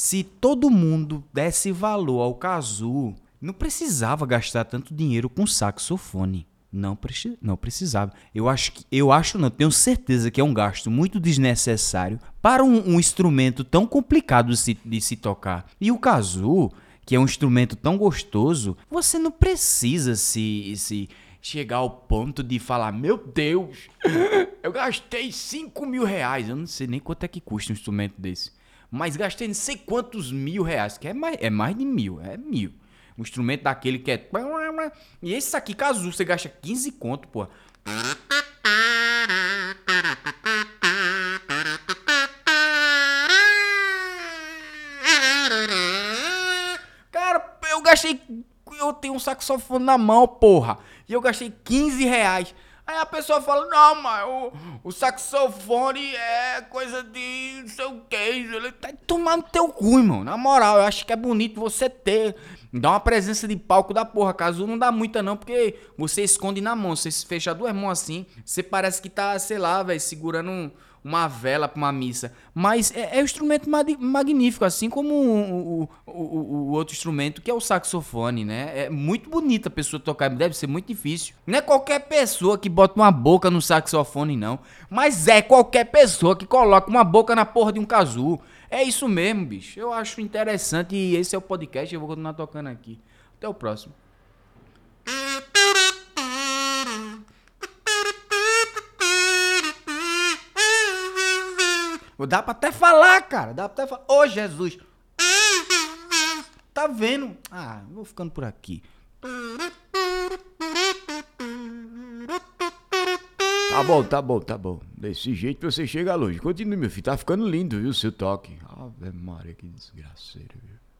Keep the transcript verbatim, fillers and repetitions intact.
Se todo mundo desse valor ao kazoo, não precisava gastar tanto dinheiro com saxofone. Não, pre- não precisava. Eu acho, que, eu acho não, tenho certeza que é um gasto muito desnecessário para um, um instrumento tão complicado de se, de se tocar. E o kazoo, que é um instrumento tão gostoso, você não precisa se... se chegar ao ponto de falar, meu Deus, eu gastei cinco mil reais. Eu não sei nem quanto é que custa um instrumento desse. Mas gastei não sei quantos mil reais, que é mais, é mais de mil, é mil. Um instrumento daquele que é... E esse aqui, kazoo, você gasta quinze conto, pô. Cara, eu gastei... Eu tenho um saxofone na mão, porra. E eu gastei quinze reais. Aí a pessoa fala, não, mas o, o saxofone é coisa de não sei o que. Ele tá tomando teu cu, irmão. Na moral, eu acho que é bonito você ter. Dá uma presença de palco da porra. Kazoo não dá muita não, porque você esconde na mão. Você se fecha duas mãos assim, você parece que tá, sei lá, velho, segurando um, uma vela pra uma missa. Mas é, é um instrumento mag- magnífico, assim como o, o, o, o outro instrumento, que é o saxofone, né? É muito bonita a pessoa tocar, deve ser muito difícil. Não é qualquer pessoa que bota uma boca no saxofone, não. Mas é qualquer pessoa que coloca uma boca na porra de um kazoo. É isso mesmo, bicho. Eu acho interessante e esse é o podcast. Eu vou continuar tocando aqui. Até o próximo. Dá pra até falar, cara. Dá pra até falar. Ô, Jesus. Tá vendo? Ah, vou ficando por aqui. Tá bom, tá bom, tá bom. Desse jeito você chega longe. Continue, meu filho. Tá ficando lindo, viu, seu toque. Ave Maria, que desgraceiro, viu?